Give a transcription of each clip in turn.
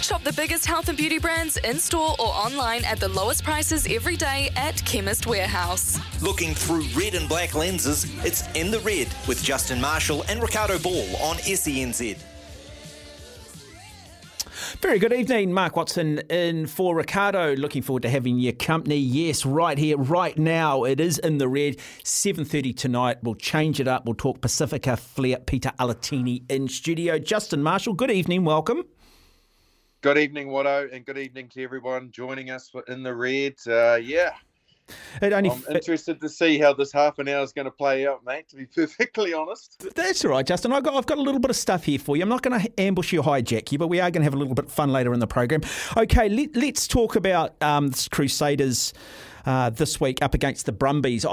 Shop the biggest health and beauty brands in-store or online at the lowest prices every day at Chemist Warehouse. Looking through red and black lenses, it's In The Red with Justin Marshall and Ricardo Ball on SENZ. Very good evening, Mark Watson in for Ricardo. Looking forward to having your company. Yes, right here, right now. It is In The Red, 7:30 tonight. We'll change it up. We'll talk Pasifika Flair, Peter Alatini in studio. Justin Marshall, good evening, welcome. Good evening, Watto, and good evening to everyone joining us for In The Red. I'm interested to see how this half an hour is going to play out, mate, to be perfectly honest. That's all right, Justin. I've got a little bit of stuff here for you. I'm not going to ambush you, hijack you, but we are going to have a little bit of fun later in the program. Okay, let's talk about this Crusaders this week up against the Brumbies.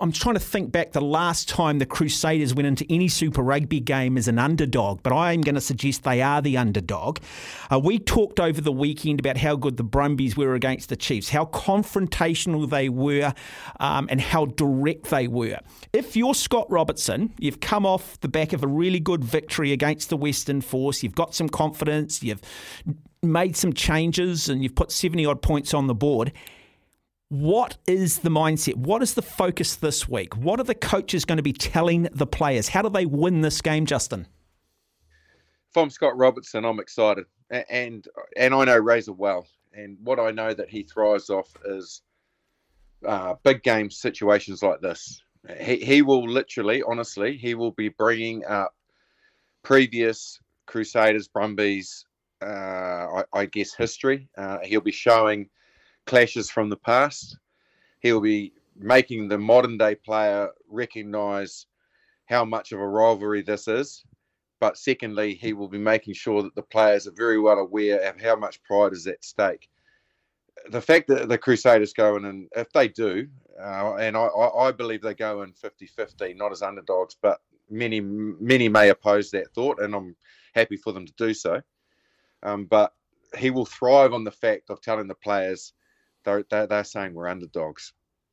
I'm trying to think back the last time the Crusaders went into any Super Rugby game as an underdog, but I'm going to suggest they are the underdog. We talked over the weekend about how good the Brumbies were against the Chiefs, how confrontational they were, and how direct they were. If you're Scott Robertson, you've come off the back of a really good victory against the Western Force, you've got some confidence, you've made some changes, and you've put 70-odd points on the board. What is the mindset? What is the focus this week? What are the coaches going to be telling the players? How do they win this game, Justin? If I'm Scott Robertson, I'm excited. And I know Razor well. And what I know that he thrives off is big game situations like this. He will literally, honestly, he will be bringing up previous Crusaders, Brumbies, I guess, history. He'll be showing clashes from the past. He'll be making the modern day player recognise how much of a rivalry this is. But secondly, he will be making sure that the players are very well aware of how much pride is at stake. The fact that the Crusaders go in, and if they do, and I believe they go in 50-50, not as underdogs, but many may oppose that thought, and I'm happy for them to do so. But he will thrive on the fact of telling the players, they're saying we're underdogs.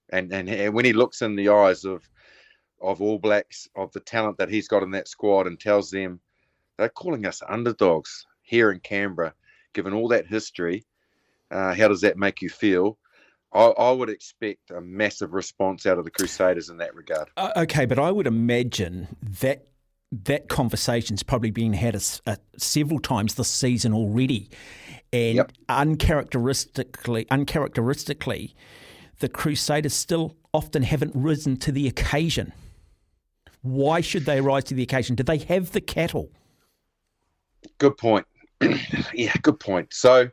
And when he looks in the eyes of All Blacks, of the talent that he's got in that squad, and tells them they're calling us underdogs here in Canberra, given all that history, how does that make you feel? I would expect a massive response out of the Crusaders in that regard. Okay, but I would imagine that conversation's probably been had several times this season already. And yep. uncharacteristically, the Crusaders still often haven't risen to the occasion. Why should they rise to the occasion? Do they have the cattle? Good point. Yeah, good point. So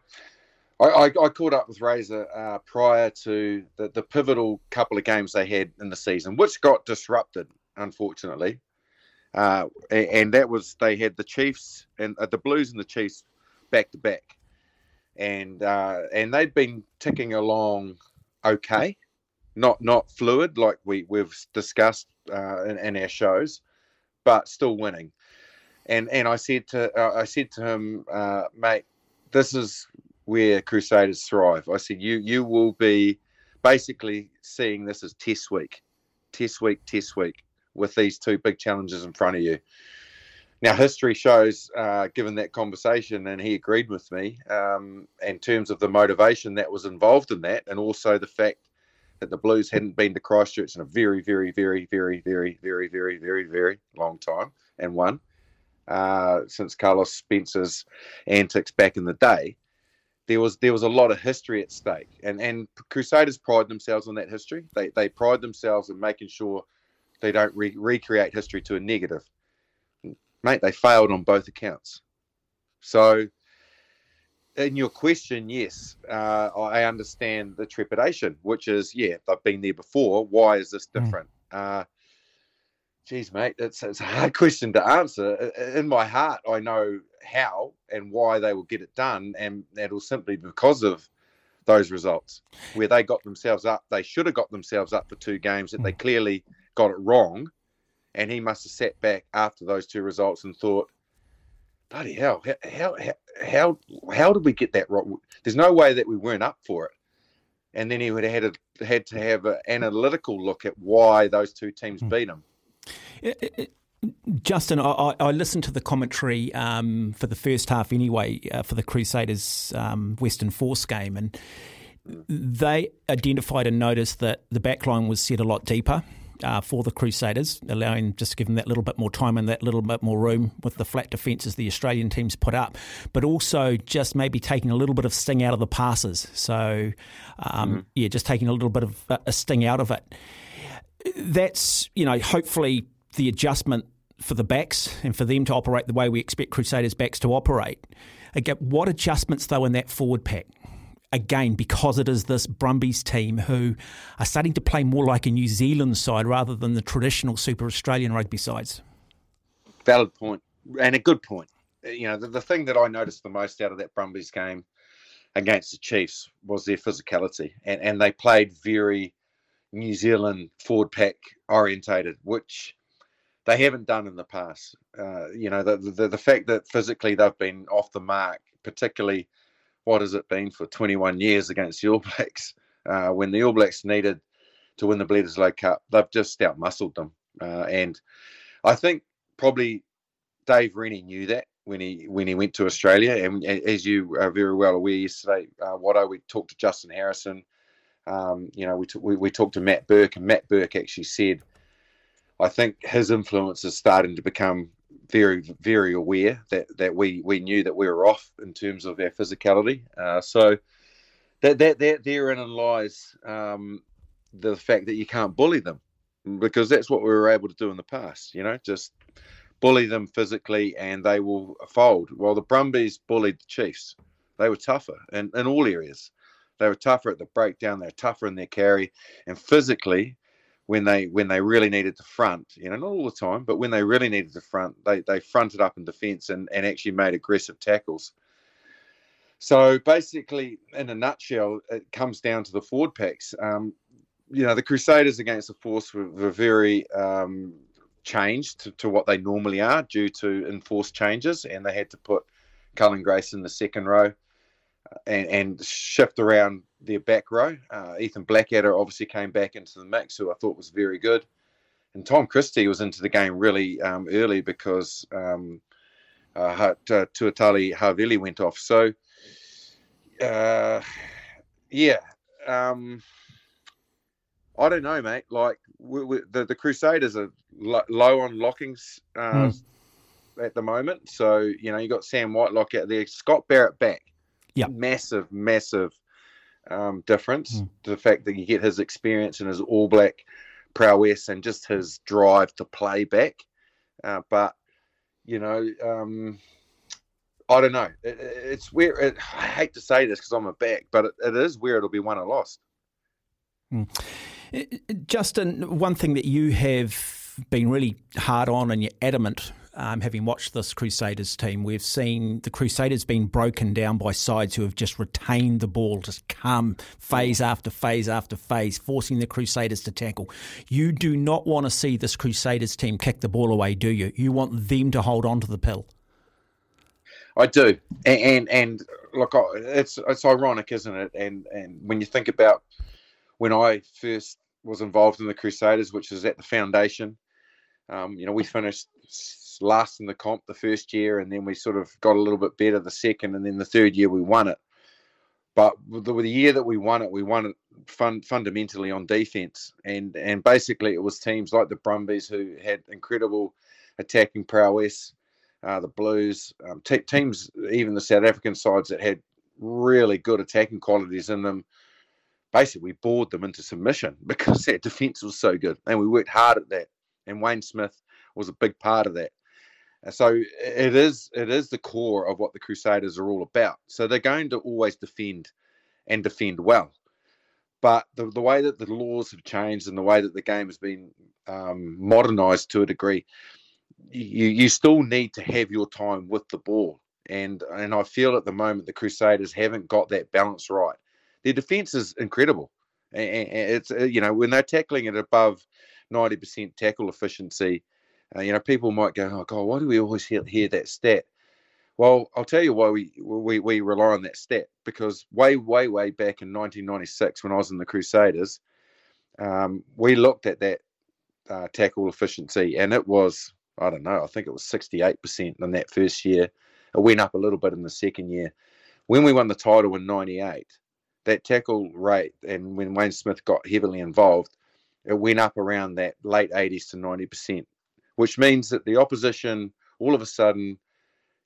I caught up with Razor prior to the pivotal couple of games they had in the season, which got disrupted, unfortunately. And that was they had the Chiefs and the Blues and the Chiefs back to back. And they'd been ticking along okay, not fluid like we've discussed in our shows, but still winning. And I said to him, mate, this is where Crusaders thrive. I said you will be basically seeing this as test week with these two big challenges in front of you. Now, history shows, given that conversation, and he agreed with me, in terms of the motivation that was involved in that, and also the fact that the Blues hadn't been to Christchurch in a very, very, very, very, very, very, very, very, very long time, and won since Carlos Spencer's antics back in the day. There was a lot of history at stake, and Crusaders pride themselves on that history. They pride themselves in making sure they don't recreate history to a negative. Mate, they failed on both accounts. So, in your question, yes, I understand the trepidation, which is, yeah, they've been there before. Why is this different? Geez, mate, it's a hard question to answer. In my heart, I know how and why they will get it done, and that will simply because of those results where they got themselves up. They should have got themselves up for two games that they clearly got it wrong, and he must have sat back after those two results and thought, bloody hell, how did we get that wrong? There's no way that we weren't up for it. And then he would have had to have an analytical look at why those two teams beat him. Justin, I listened to the commentary for the first half anyway for the Crusaders Western Force game, and they identified and noticed that the backline was set a lot deeper for the Crusaders, just giving that little bit more time and that little bit more room with the flat defences the Australian teams put up, but also just maybe taking a little bit of sting out of the passes. So, just taking a little bit of a sting out of it. That's, hopefully the adjustment for the backs and for them to operate the way we expect Crusaders backs to operate. Again, what adjustments, though, in that forward pack? Again, because it is this Brumbies team who are starting to play more like a New Zealand side rather than the traditional Super Australian rugby sides. Valid point, and a good point. The thing that I noticed the most out of that Brumbies game against the Chiefs was their physicality, and they played very New Zealand forward pack orientated, which they haven't done in the past. The fact that physically they've been off the mark, particularly what has it been for 21 years against the All Blacks, when the All Blacks needed to win the Bledisloe Cup, they've just out-muscled them. And I think probably Dave Rennie knew that when he went to Australia. And as you are very well aware, yesterday, we talked to Justin Harrison. We talked to Matt Burke, and Matt Burke actually said, I think his influence is starting to become very, very aware that we knew that we were off in terms of our physicality. So that therein lies the fact that you can't bully them, because that's what we were able to do in the past, just bully them physically and they will fold. Well, the Brumbies bullied the Chiefs. They were tougher in all areas. They were tougher at the breakdown. They were tougher in their carry. And physically, when they really needed to front, not all the time, but when they really needed to front, they fronted up in defence and actually made aggressive tackles. So basically, in a nutshell, it comes down to the forward packs. The Crusaders against the Force were very changed to what they normally are due to enforced changes, and they had to put Cullen Grace in the second row and shift around their back row. Ethan Blackadder obviously came back into the mix, who I thought was very good. And Tom Christie was into the game really early because Tuatali Haveli went off. So, I don't know, mate. Like, the Crusaders are low on lockings at the moment. So, you got Sam Whitelock out there. Scott Barrett back. Yeah, massive difference to the fact that you get his experience and his All Black prowess and just his drive to play back. I don't know. I hate to say this because I'm a back, but it is where it'll be won or lost. Justin, one thing that you have been really hard on and you're adamant, having watched this Crusaders team, we've seen the Crusaders being broken down by sides who have just retained the ball, just come phase after phase after phase, forcing the Crusaders to tackle. You do not want to see this Crusaders team kick the ball away, do you? You want them to hold on to the pill. I do. And look, it's ironic, isn't it? And when you think about when I first was involved in the Crusaders, which was at the foundation, we finished last in the comp the first year, and then we sort of got a little bit better the second, and then the third year we won it. But the year that we won it fundamentally on defence, and basically it was teams like the Brumbies who had incredible attacking prowess, the Blues, teams, even the South African sides that had really good attacking qualities in them, basically bored them into submission because their defence was so good, and we worked hard at that, and Wayne Smith was a big part of that. So it is the core of what the Crusaders are all about. So they're going to always defend and defend well. But the way that the laws have changed and the way that the game has been modernised to a degree, you still need to have your time with the ball. And I feel at the moment the Crusaders haven't got that balance right. Their defence is incredible. And it's, you know, when they're tackling at above 90% tackle efficiency, you know, people might go, oh, God, why do we always hear that stat? Well, I'll tell you why we rely on that stat, because way back in 1996 when I was in the Crusaders, we looked at that tackle efficiency, and it was, I don't know, I think it was 68% in that first year. It went up a little bit in the second year. When we won the title in 98, that tackle rate, and when Wayne Smith got heavily involved, it went up around that late 80s to 90%, which means that the opposition all of a sudden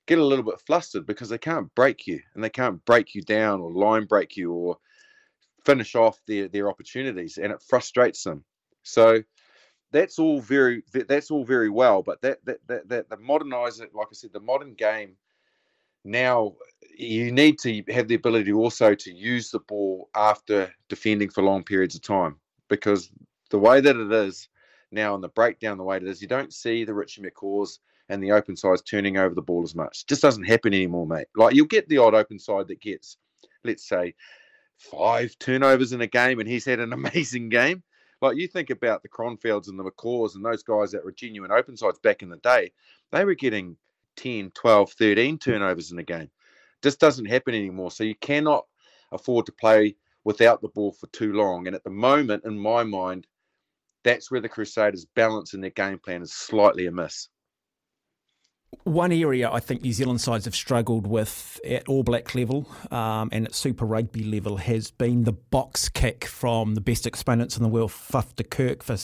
get a little bit flustered because they can't break you, and they can't break you down or line break you or finish off their opportunities, and it frustrates them. So that's all very well, but that the modernize it, like I said, the modern game. Now, you need to have the ability also to use the ball after defending for long periods of time, because the way that it is now and the breakdown, the way it is, you don't see the Richie McCaws and the open sides turning over the ball as much. It just doesn't happen anymore, mate. Like, you'll get the odd open side that gets, let's say, 5 turnovers in a game, and he's had an amazing game. Like, you think about the Cronfields and the McCaws and those guys that were genuine open sides back in the day, they were getting 10, 12, 13 turnovers in the game. Just doesn't happen anymore. So you cannot afford to play without the ball for too long. And at the moment, in my mind, that's where the Crusaders' balance in their game plan is slightly amiss. One area I think New Zealand sides have struggled with at All Black level and at Super Rugby level has been the box kick from the best exponents in the world, Faf de Klerk for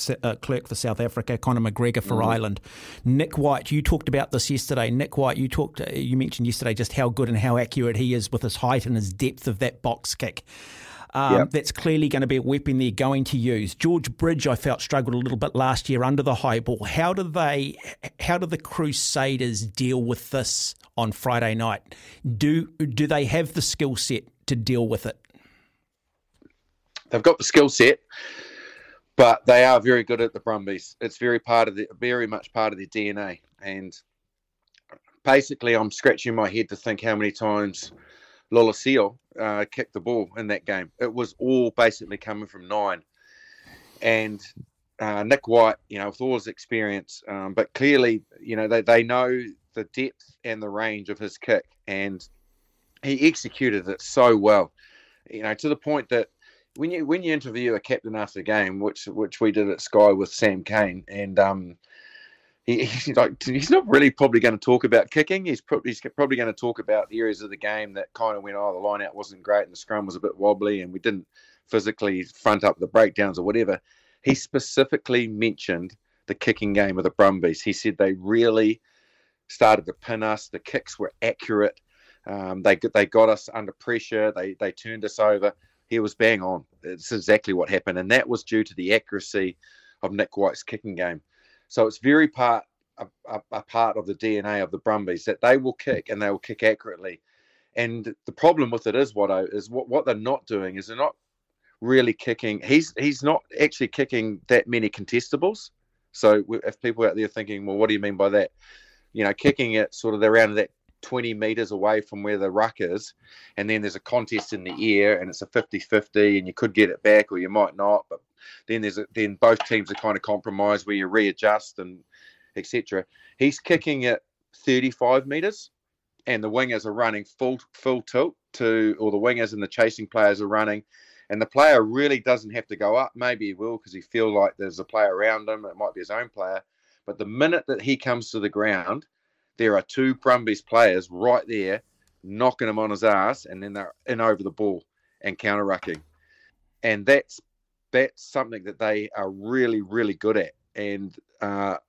South Africa, Conor McGregor for Ireland. Nick White, you talked about this yesterday. Nick White, you mentioned yesterday just how good and how accurate he is with his height and his depth of that box kick. That's clearly going to be a weapon they're going to use. George Bridge, I felt, struggled a little bit last year under the high ball. How do the Crusaders deal with this on Friday night? Do they have the skill set to deal with it? They've got the skill set, but they are very good at the Brumbies. It's very much part of their DNA. And basically, I'm scratching my head to think how many times Lola Seal kicked the ball in that game. It was all basically coming from 9. And Nick White, you know, with all his experience, but clearly, you know, they know the depth and the range of his kick, and he executed it so well, you know, to the point that when you interview a captain after the game, which we did at Sky with Sam Kane, and he's not really probably going to talk about kicking. He's probably going to talk about areas of the game that kind of went, the line out wasn't great and the scrum was a bit wobbly and we didn't physically front up the breakdowns or whatever. He specifically mentioned the kicking game of the Brumbies. He said they really started to pin us. The kicks were accurate. They got us under pressure. They turned us over. He was bang on. It's exactly what happened. And that was due to the accuracy of Nick White's kicking game. So it's very part of the DNA of the Brumbies that they will kick, and they will kick accurately. And the problem with it is, Watto, is what they're not doing is they're not really kicking. He's not actually kicking that many contestables. So if people out there are thinking, well, what do you mean by that? You know, kicking it sort of around that 20 metres away from where the ruck is, and then there's a contest in the air, and it's a 50-50, and you could get it back or you might not, but then then both teams are kind of compromised where you readjust and etc. He's kicking at 35 metres, and the wingers are running full tilt to, or the wingers and the chasing players are running, and the player really doesn't have to go up. Maybe he will because he feels like there's a player around him. It might be his own player, but the minute that he comes to the ground, there are 2 Brumbies players right there knocking him on his ass, and then they're in over the ball and counter-rucking. And that's something that they are really, really good at. And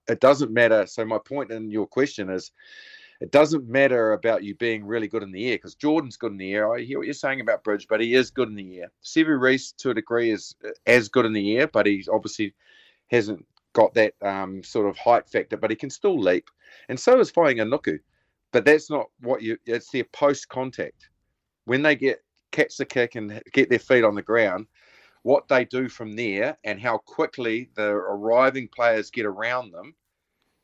it doesn't matter. So my point in your question is, it doesn't matter about you being really good in the air, because Jordan's good in the air. I hear what you're saying about Bridge, but he is good in the air. Sevi Reese, to a degree, is as good in the air, but he obviously hasn't got that sort of height factor, but he can still leap. And so is Fainga'anuku. But that's not it's their post-contact. When they catch the kick and get their feet on the ground, what they do from there and how quickly the arriving players get around them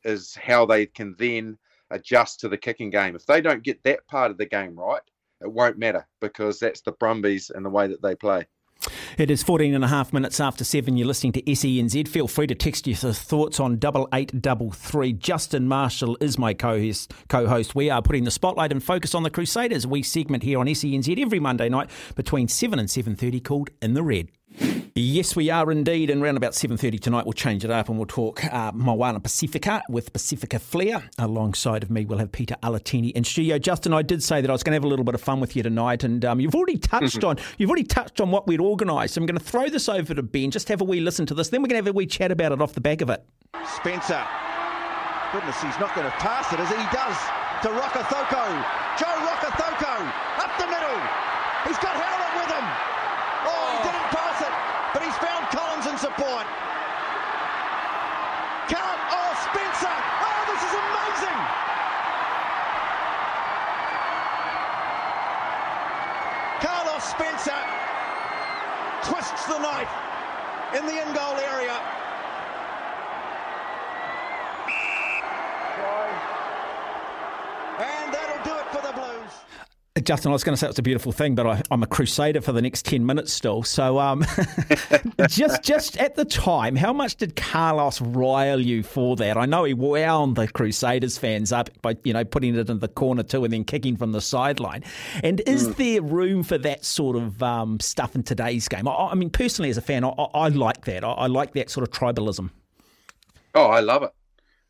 is how they can then adjust to the kicking game. If they don't get that part of the game right, it won't matter, because that's the Brumbies and the way that they play. It is 14 and a half minutes after 7. You're listening to SENZ. Feel free to text your thoughts on 8833. Justin Marshall is my co-host. We are putting the spotlight and focus on the Crusaders. We segment here on SENZ every Monday night between 7 and 7.30 called In The Red. Yes, we are indeed, and around about 7.30 tonight we'll change it up and we'll talk Moana Pasifika with Pasifika Flair. Alongside of me we'll have Peter Alatini in studio. Justin, I did say that I was going to have a little bit of fun with you tonight, and you've already touched on what we'd organised. I'm going to throw this over to Ben, just have a wee listen to this, then we're going to have a wee chat about it off the back of it. Spencer, goodness, he's not going to pass it, is he? He does, to Rokotoko. Joe Rokotoko, up the middle. He's got Howlett with him. Oh, he didn't pass it, but he's found Collins in support. Can't, oh, Spencer, oh, this is amazing. Carlos Spencer twists the knife in the in-goal area. And that'll do it for the Blues. Justin, I was going to say it's a beautiful thing, but I'm a Crusader for the next 10 minutes still. So just at the time, how much did Carlos rile you for that? I know he wound the Crusaders fans up by, you know, putting it in the corner too and then kicking from the sideline. And is there room for that sort of stuff in today's game? I mean, personally as a fan, I like that. I like that sort of tribalism. Oh, I love it.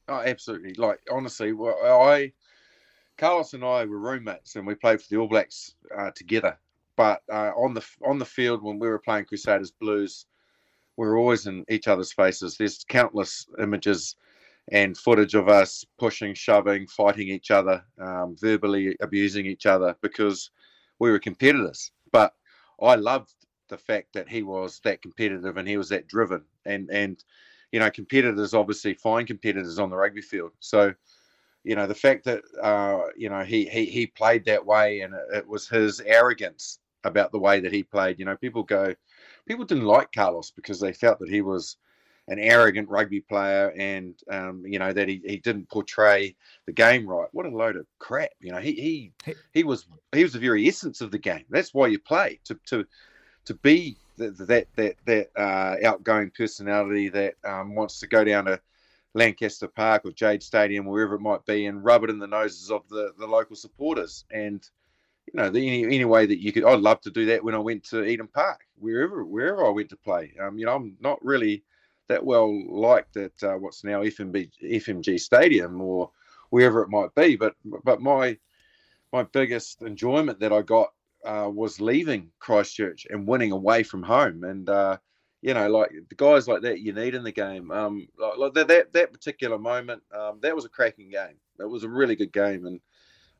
Oh, absolutely. Like, honestly, Carlos and I were roommates, and we played for the All Blacks together. But on the field, when we were playing Crusaders Blues, we were always in each other's faces. There's countless images and footage of us pushing, shoving, fighting each other, verbally abusing each other, because we were competitors. But I loved the fact that he was that competitive and he was that driven. And you know, competitors obviously find competitors on the rugby field. So, you know, the fact that, you know, he played that way, and it was his arrogance about the way that he played. You know, people didn't like Carlos because they felt that he was an arrogant rugby player, and, you know, that he didn't portray the game right. What a load of crap. You know, he was the very essence of the game. That's why you play, to be that outgoing personality that wants to go down to Lancaster Park or Jade Stadium, wherever it might be, and rub it in the noses of the local supporters. And, you know, any way that you could. I'd love to do that when I went to Eden Park, wherever I went to play. You know, I'm not really that well liked at what's now FMG Stadium or wherever it might be. But my biggest enjoyment that I got was leaving Christchurch and winning away from home. And, you know, like the guys like that you need in the game. Like that particular moment, that was a cracking game. That was a really good game, and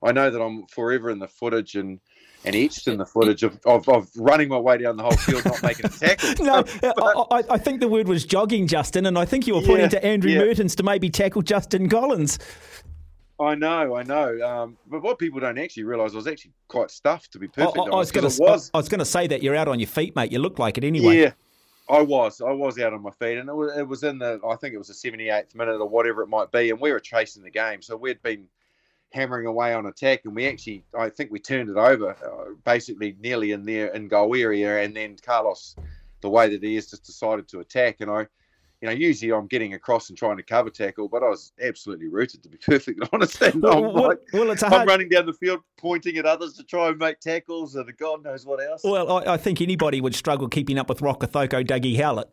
I know that I'm forever in the footage and etched in the footage of running my way down the whole field, not making a tackle. No, but, I think the word was jogging, Justin, and I think you were pointing to Andrew Mertens to maybe tackle Justin Collins. I know. But what people don't actually realise, I was actually quite stuffed, to be perfectly honest. I was going to say that you're out on your feet, mate. You look like it anyway. Yeah. I was out on my feet, and it was in the, I think it was the 78th minute or whatever it might be, and we were chasing the game. So we'd been hammering away on attack, and we actually, I think we turned it over, basically nearly in their in-goal area, and then Carlos, the way that he is, just decided to attack. And I, you know, usually I'm getting across and trying to cover tackle, but I was absolutely rooted, to be perfectly honest. And I'm running down the field pointing at others to try and make tackles and God knows what else. Well, I think anybody would struggle keeping up with Rokotoko Dougie Howlett.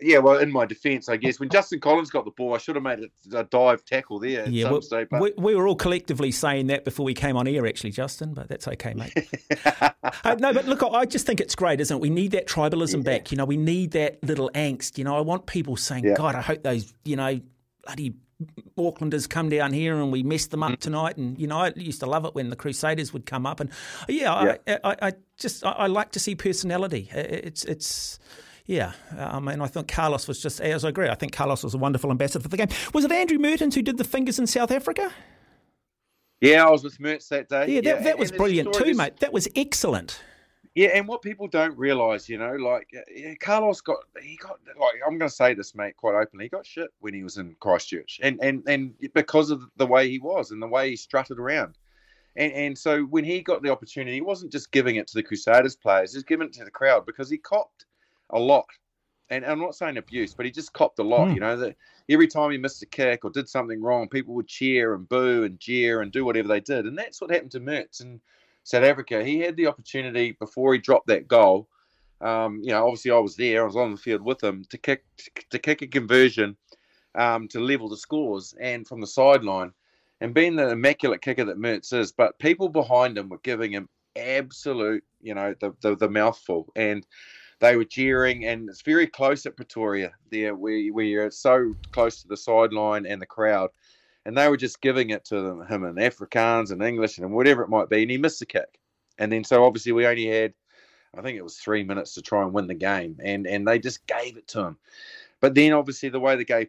Yeah, well, in my defence, I guess, when Justin Collins got the ball, I should have made a dive tackle there at some stage. But we were all collectively saying that before we came on air, actually, Justin, but that's okay, mate. No, but look, I just think it's great, isn't it? We need that tribalism back. You know, we need that little angst. You know, I want people saying, God, I hope those, you know, bloody Aucklanders come down here and we messed them up tonight. And, you know, I used to love it when the Crusaders would come up. And, I like to see personality. It's yeah, and I think Carlos was just, as I agree, I think Carlos was a wonderful ambassador for the game. Was it Andrew Mertens who did the fingers in South Africa? Yeah, I was with Mertens that day. Yeah, that was brilliant too, mate. That was excellent. Yeah, and what people don't realise, you know, like, Carlos got, he got, I'm going to say this, mate, quite openly, he got shit when he was in Christchurch, and because of the way he was and the way he strutted around. And so when he got the opportunity, he wasn't just giving it to the Crusaders players, he was giving it to the crowd because he copped a lot. And I'm not saying abuse, but he just copped a lot, you know, that every time he missed a kick or did something wrong, people would cheer and boo and jeer and do whatever they did. And that's what happened to Mertz. And South Africa, he had the opportunity before he dropped that goal. You know, obviously I was there, I was on the field with him to kick a conversion to level the scores and from the sideline, and being the immaculate kicker that Mertz is, but people behind him were giving him absolute, you know, the mouthful, and they were jeering, and it's very close at Pretoria there where you're so close to the sideline and the crowd. And they were just giving it to him in Afrikaans and English and whatever it might be. And he missed the kick. And then so obviously we only had, I think it was 3 minutes to try and win the game. And they just gave it to him. But then obviously the way the game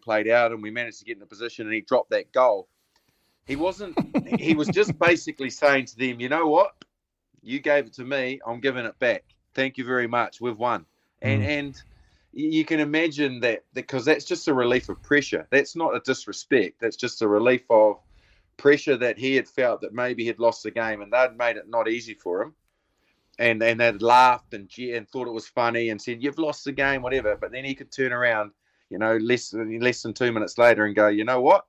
played out and we managed to get in a position and he dropped that goal. He was just basically saying to them, you know what? You gave it to me. I'm giving it back. Thank you very much. We've won. And you can imagine that, because that's just a relief of pressure. That's not a disrespect. That's just a relief of pressure that he had felt that maybe he'd lost the game and they'd made it not easy for him. And they'd laughed and jeered and thought it was funny and said, you've lost the game, whatever. But then he could turn around, you know, less than 2 minutes later and go, you know what?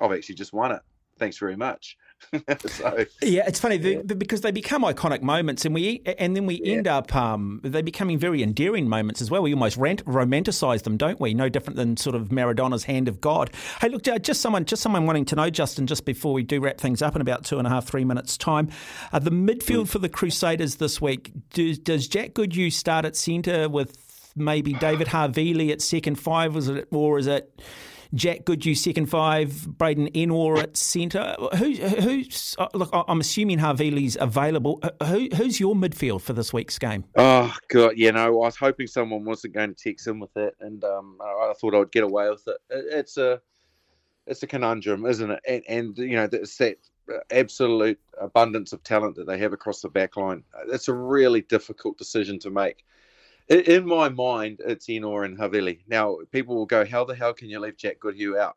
I've actually just won it. Thanks very much. So, yeah, it's funny because they become iconic moments, and then we end up they becoming very endearing moments as well. We almost romanticize them, don't we? No different than sort of Maradona's hand of God. Hey, look, just someone wanting to know, Justin, just before we do wrap things up in about 2.5-3 minutes time, the midfield for the Crusaders this week. Does Jack Goodhue start at centre with maybe David Havili at second five, or is it? Jack Goodhue, second five, Braden Enor at centre. Who's? Look, I'm assuming Havili's available. Who's your midfield for this week's game? Oh, God, you know, I was hoping someone wasn't going to text in with that, and I thought I'd get away with it. It's a conundrum, isn't it? And you know, it's that absolute abundance of talent that they have across the back line. It's a really difficult decision to make. In my mind, it's Enor and Havili. Now, people will go, how the hell can you leave Jack Goodhue out?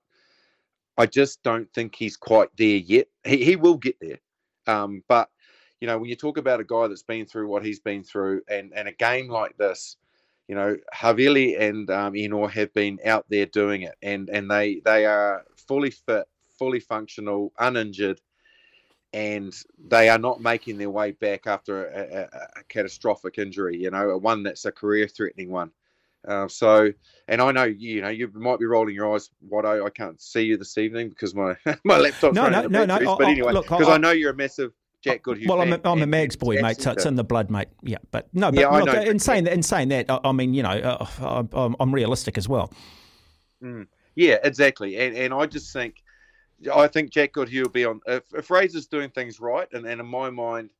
I just don't think he's quite there yet. He will get there. But, you know, when you talk about a guy that's been through what he's been through and a game like this, you know, Havili and Enor have been out there doing it. And they are fully fit, fully functional, uninjured. And they are not making their way back after a catastrophic injury, you know, one that's a career-threatening one. And I know, you know, you might be rolling your eyes, Watto, I can't see you this evening because my laptop's running out of batteries. But anyway, because I know you're a massive Jack Goodhue fan. Well, I'm a Mags boy, mate, so it's in the blood, mate. Yeah, but no, but yeah, look, in saying that, I mean, you know, I'm realistic as well. Yeah, exactly. And I think Jack Goodhue will be on if Razor's doing things right, and in my mind,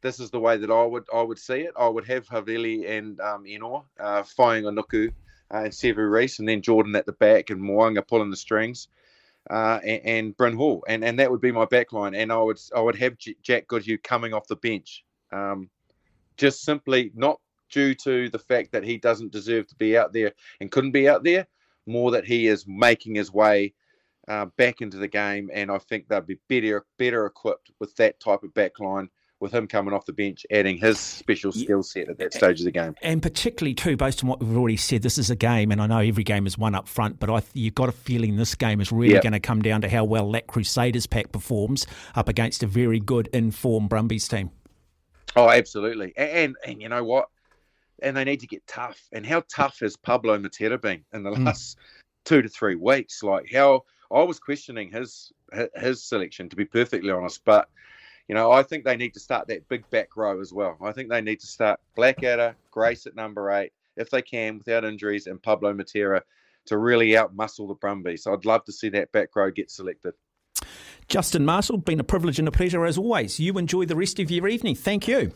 this is the way that I would see it. I would have Havili and Enor, Fainga'anuku and Sevu Reese, and then Jordan at the back and Moanga pulling the strings, and Bryn Hall, and that would be my back line. And I would have Jack Goodhue coming off the bench, just simply not due to the fact that he doesn't deserve to be out there and couldn't be out there, more that he is making his way back into the game, and I think they'll be better equipped with that type of back line, with him coming off the bench, adding his special skill set at that stage of the game. And particularly, too, based on what we've already said, this is a game, and I know every game is one up front, but you've got a feeling this game is really going to come down to how well that Crusaders pack performs up against a very good, in-form Brumbies team. Oh, absolutely. And you know what? And they need to get tough. And how tough has Pablo Matera been in the last 2 to 3 weeks? Like, how... I was questioning his selection, to be perfectly honest. But, you know, I think they need to start that big back row as well. I think they need to start Blackadder, Grace at number 8, if they can, without injuries, and Pablo Matera to really out-muscle the Brumbies. So I'd love to see that back row get selected. Justin Marshall, been a privilege and a pleasure as always. You enjoy the rest of your evening. Thank you.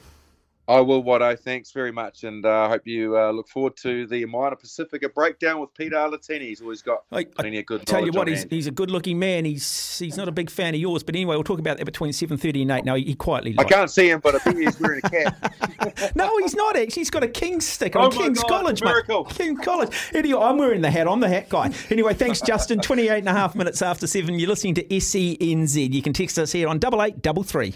I will, Watto. Thanks very much, and I hope you look forward to the Moana Pasifika breakdown with Peter Alatini. He's always got plenty of good knowledge. I tell you what, he's a good-looking man. He's not a big fan of yours, but anyway, we'll talk about that between 7:30 and 8. No, he quietly lied. I can't see him, but I think he's wearing a cap. No, he's not, actually. He's got a King's stick on. King's College, miracle. Mate. King's College. Anyway, I'm wearing the hat. I'm the hat guy. Anyway, thanks, Justin. 28 and a half minutes after 7. You're listening to SENZ. You can text us here on 8833.